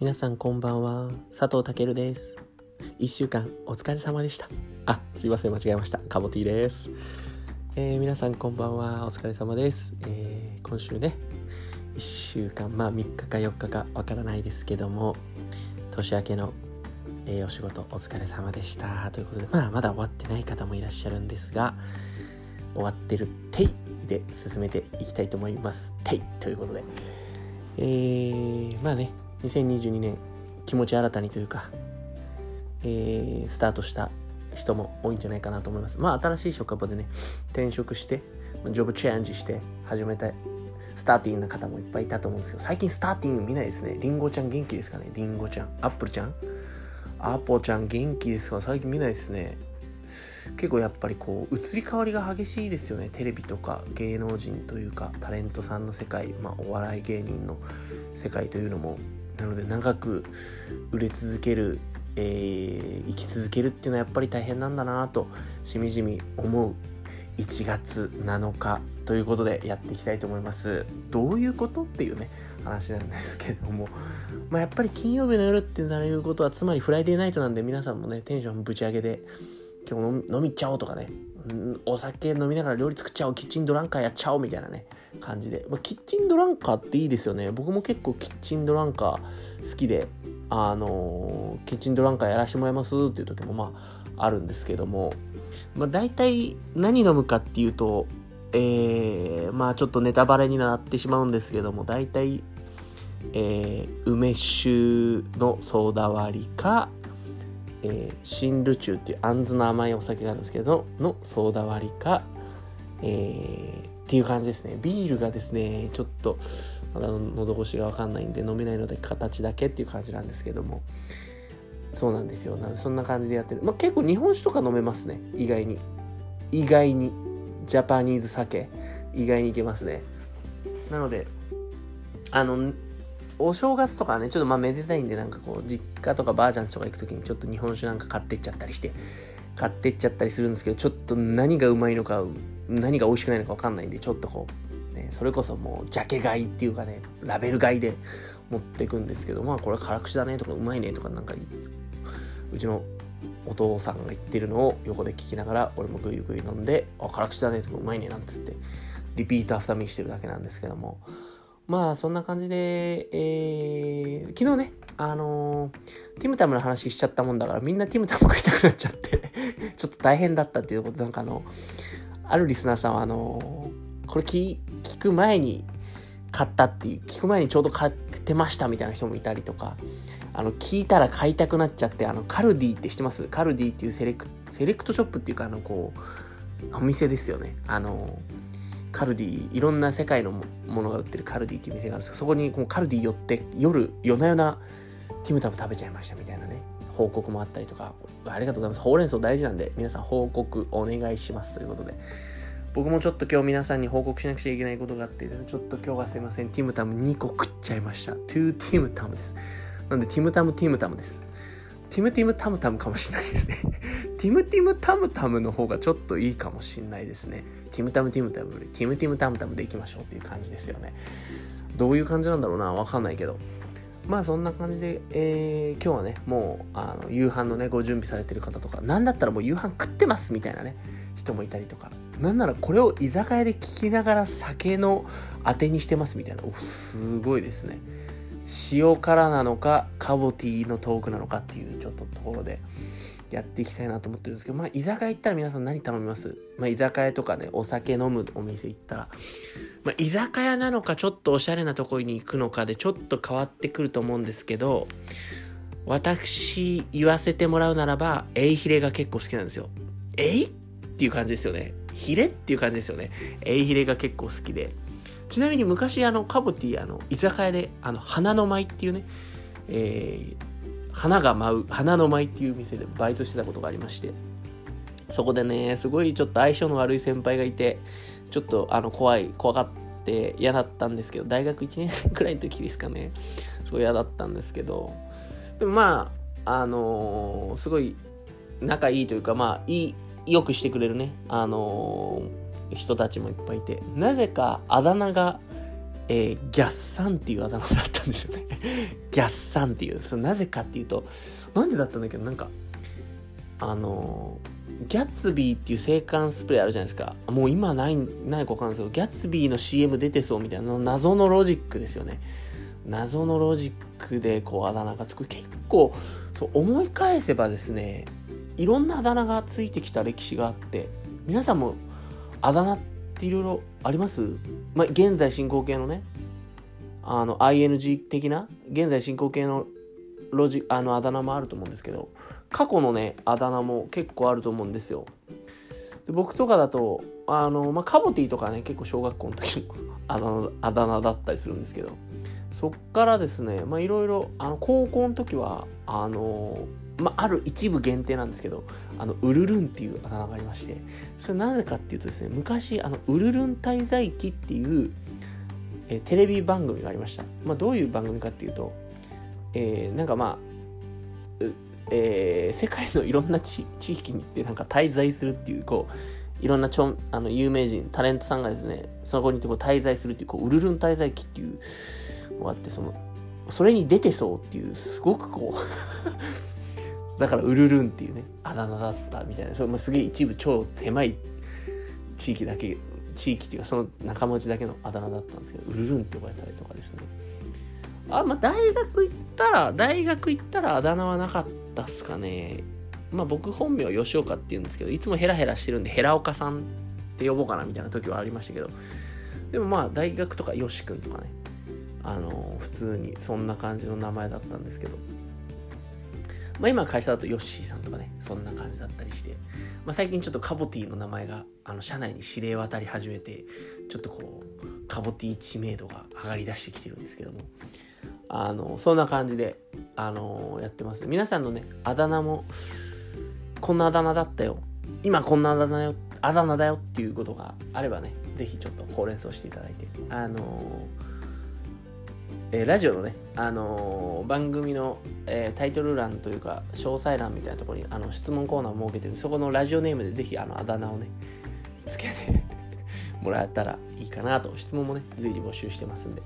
皆さんこんばんは、佐藤健です。1週間お疲れ様でした。すいません、間違えました。カボティです。皆さんこんばんは、お疲れ様です。今週ね、1週間、3日か4日かわからないですけども、年明けの、お仕事お疲れ様でしたということで、まだ終わってない方もいらっしゃるんですが、終わってるテイで進めていきたいと思います。テイということで、2022年気持ち新たにというか、スタートした人も多いんじゃないかなと思います。新しい職場でね、転職してジョブチェンジして始めたスターティーな方もいっぱいいたと思うんですけど、最近スターティー見ないですね。リンゴちゃん元気ですかね。リンゴちゃん、アップルちゃん、アポちゃん元気ですか。最近見ないですね。結構やっぱりこう移り変わりが激しいですよね。テレビとか芸能人というかタレントさんの世界、お笑い芸人の世界というのも、なので長く売れ続ける、生き続けるっていうのはやっぱり大変なんだなとしみじみ思う1月7日ということでやっていきたいと思います。どういうことっていうね話なんですけども、やっぱり金曜日の夜ってなることは、つまりフライデーナイトなんで、皆さんもねテンションぶち上げで今日飲み行っちゃおうとかね、お酒飲みながら料理作っちゃおう、キッチンドランカーやっちゃおうみたいなね感じで、キッチンドランカーっていいですよね。僕も結構キッチンドランカー好きで、キッチンドランカーやらせてもらいますっていう時もあるんですけども、大体何飲むかっていうと、ちょっとネタバレになってしまうんですけども、大体、梅酒のソーダ割りか、シンルチューっていうあんずの甘いお酒があるんですけどのソーダ割りか、っていう感じですね。ビールがですね、ちょっとまだ喉越しが分かんないんで飲めないので形だけっていう感じなんですけども、そうなんですよ。そんな感じでやってる。結構日本酒とか飲めますね。意外にジャパニーズ酒意外にいけますね。なのでお正月とかね、ちょっとめでたいんで、実家とかばあちゃんちとか行くときにちょっと日本酒買ってっちゃったりするんですけど、ちょっと何がうまいのか何が美味しくないのか分かんないんで、ちょっとそれこそもうジャケ買いっていうかね、ラベル買いで持っていくんですけど、これ辛口だねとかうまいねとかうちのお父さんが言ってるのを横で聞きながら俺もグイグイ飲んで、辛口だねとかうまいねなんつってリピートアフターミーしてるだけなんですけども、そんな感じで、昨日ね、ティムタムの話しちゃったもんだから、みんなティムタム食いたくなっちゃってちょっと大変だったっていうこと、あるリスナーさんはこれ聞く前に買ったっていう、聞く前にちょうど買ってましたみたいな人もいたりとか、聞いたら買いたくなっちゃって、カルディって知ってます？カルディっていうセレクトショップっていうか、お店ですよね。カルディ、いろんな世界のものが売ってるカルディっていう店があるんですけど、そこにカルディ寄って夜な夜なティムタム食べちゃいましたみたいなね報告もあったりとか、ありがとうございます。ほうれん草大事なんで皆さん報告お願いしますということで、僕もちょっと今日皆さんに報告しなくちゃいけないことがあって、ちょっと今日はすいません、ティムタム2個食っちゃいました。2ティムタムです。なんでティムタムです。ティムティムタムタムかもしれないですねティムティムタムタムの方がちょっといいかもしれないですね。ティムタムよりティムティムタムタムでいきましょうっていう感じですよね。どういう感じなんだろうな、わかんないけど、そんな感じで、今日はねもう夕飯のねご準備されてる方とか、なんだったらもう夕飯食ってますみたいなね人もいたりとか、なんならこれを居酒屋で聞きながら酒のあてにしてますみたいな、すごいですね。塩辛なのかカボティのトークなのかっていうちょっとところでやっていきたいなと思ってるんですけど、居酒屋行ったら皆さん何頼みます？居酒屋とかね、お酒飲むお店行ったら、居酒屋なのかちょっとおしゃれなところに行くのかでちょっと変わってくると思うんですけど、私言わせてもらうならばエイヒレが結構好きなんですよ。エイっていう感じですよね。ヒレっていう感じですよね。エイヒレが結構好きで、ちなみに昔カボティ居酒屋で花の舞っていうね、花が舞う花の舞っていう店でバイトしてたことがありまして、そこでねすごいちょっと相性の悪い先輩がいて、ちょっと怖がって嫌だったんですけど、大学1年生くらいの時ですかね、すごい嫌だったんですけど、でもすごい仲いいというか、よくしてくれるね人たちもいっぱいいて、なぜかあだ名がギャッサンっていうあだ名だったんですよねギャッサンっていう、それなぜかっていうと、なんでだったんだけど、なんかギャッツビーっていう制汗スプレーあるじゃないですか。もう今ないか分かんないですけど、ギャッツビーの CM 出てそうみたいな謎のロジックですよね。謎のロジックでこうあだ名がつく。結構そう思い返せばですね、いろんなあだ名がついてきた歴史があって、皆さんもあだ名っていろいろあります？まあ、現在進行形のね、ING 的な現在進行形のあだ名もあると思うんですけど、過去のねあだ名も結構あると思うんですよ。で、僕とかだとカボティとかね、結構小学校の時のあだ名だったりするんですけど、そっからですね、いろいろ高校の時はある一部限定なんですけど、ウルルンっていうあだ名がありまして、それなぜかっていうとですね、昔ウルルン滞在記っていうテレビ番組がありました。どういう番組かっていうと、世界のいろんな地域に行って滞在するっていう、こういろんな有名人タレントさんがですね、そこに行ってこう滞在するっていう、こうウルルン滞在記っていうのがあって、それに出てそうっていう、すごくこうだからウルルンっていうねあだ名だったみたいな。それもすげえ一部超狭い地域っていうか、その仲間内だけのあだ名だったんですけど、ウルルンって呼ばれたりとかですね。大学行ったらあだ名はなかったっすかね。僕本名は吉岡っていうんですけど、いつもヘラヘラしてるんでヘラ岡さんって呼ぼうかなみたいな時はありましたけど、でも大学とかよしくんとかね、普通にそんな感じの名前だったんですけど、今会社だとヨッシーさんとかね、そんな感じだったりして、最近ちょっとカボティの名前が社内に知れ渡り始めて、ちょっとこうカボティ知名度が上がりだしてきてるんですけども、そんな感じでやってます。皆さんのねあだ名も、こんなあだ名だったよ、今こんなあだ名だよっていうことがあればね、ぜひちょっとほうれん草していただいて、ラジオのね、番組の、タイトル欄というか詳細欄みたいなところに質問コーナーを設けてる、そこのラジオネームでぜひあだ名をねつけてもらえたらいいかなと。質問もね随時募集してますんで、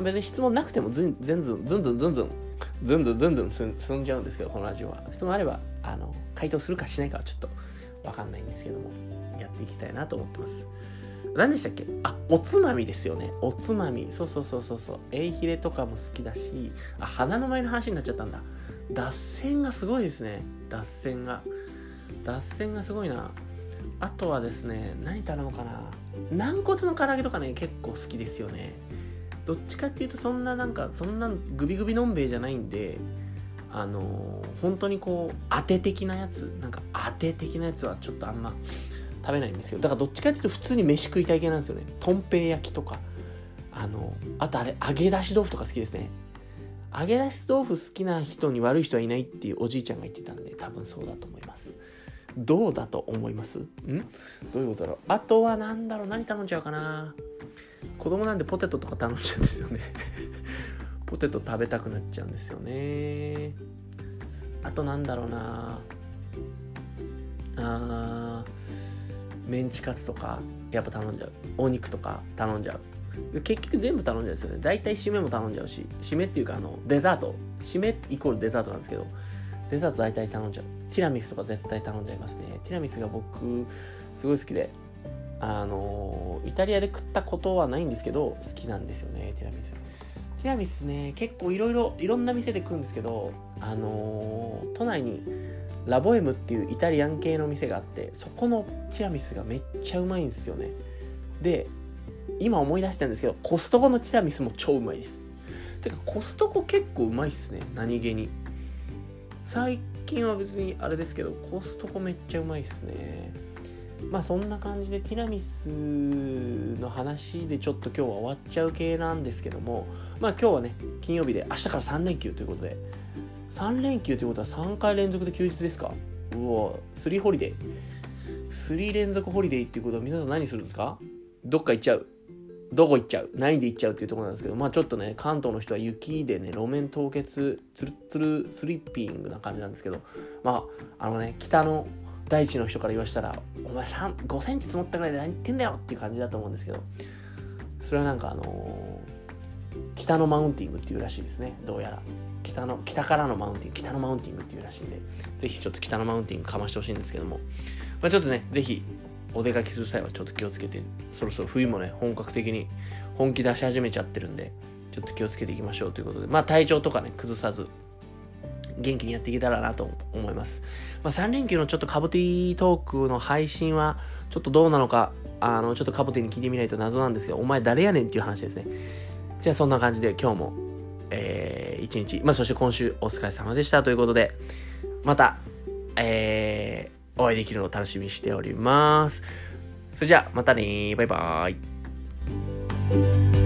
別に質問なくてもずんずん進んじゃうんですけど、このラジオは質問あれば回答するかしないかはちょっと分かんないんですけども、やっていきたいなと思ってます。何でしたっけ？おつまみですよね。おつまみ。そう。エイヒレとかも好きだし、花の前の話になっちゃったんだ。脱線がすごいですね。脱線がすごいな。あとはですね、何頼もうかな。軟骨の唐揚げとかね、結構好きですよね。どっちかっていうと、そんなグビグビのんべいじゃないんで、本当にこう、当て的なやつはちょっとあんま食べないんですけど、だからどっちかっていうと普通に飯食いたい系なんですよね。とんぺい焼きとか、あと揚げ出し豆腐とか好きですね。揚げ出し豆腐好きな人に悪い人はいないっていうおじいちゃんが言ってたんで、多分そうだと思います。どうだと思います？どういうことだろう。あとは何頼んじゃうかな。子供なんでポテトとか頼んじゃうんですよねポテト食べたくなっちゃうんですよね。あとメンチカツとかやっぱ頼んじゃう。お肉とか頼んじゃう。結局全部頼んじゃうんですよね。大体締めも頼んじゃうし、締めっていうかデザート、締めイコールデザートなんですけど、デザート大体頼んじゃう。ティラミスとか絶対頼んじゃいますね。ティラミスが僕すごい好きで、イタリアで食ったことはないんですけど好きなんですよね、ティラミス。ティラミスね、結構いろんな店で食うんですけど、都内にラボエムっていうイタリアン系の店があって、そこのティラミスがめっちゃうまいんですよね。で、今思い出したんですけど、コストコのティラミスも超うまいです。てかコストコ結構うまいっすね、何気に。最近は別にあれですけど、コストコめっちゃうまいっすね。そんな感じでティラミスの話でちょっと今日は終わっちゃう系なんですけども、今日はね金曜日で、明日から3連休ということで、3連休ということは3回連続で休日ですか。うお、3ホリデー、3連続ホリデーっていうことは皆さん何するんですか？どっか行っちゃう、どこ行っちゃう、何で行っちゃうっていうところなんですけど、ちょっとね関東の人は雪でね路面凍結、ツルツルスリッピングな感じなんですけど、北の大地の人から言わしたら、お前5センチ積もったぐらいで何言ってんだよっていう感じだと思うんですけど、それはなんか北のマウンティングっていうらしいですね。どうやら北からのマウンティング、北のマウンティングっていうらしいんで、ぜひちょっと北のマウンティングかましてほしいんですけども、まあ、ちょっとねぜひお出かけする際はちょっと気をつけて、そろそろ冬もね本格的に本気出し始めちゃってるんで、ちょっと気をつけていきましょうということで、まあ体調とかね崩さず元気にやっていけたらなと思います。まあ、3連休のちょっとカボティトークの配信はちょっとどうなのか、ちょっとカボティに聞いてみないと謎なんですけど、お前誰やねんっていう話ですね。じゃあそんな感じで今日も一日、そして今週お疲れ様でしたということで、またお会いできるのを楽しみにしております。それじゃあまたね、バイバーイ。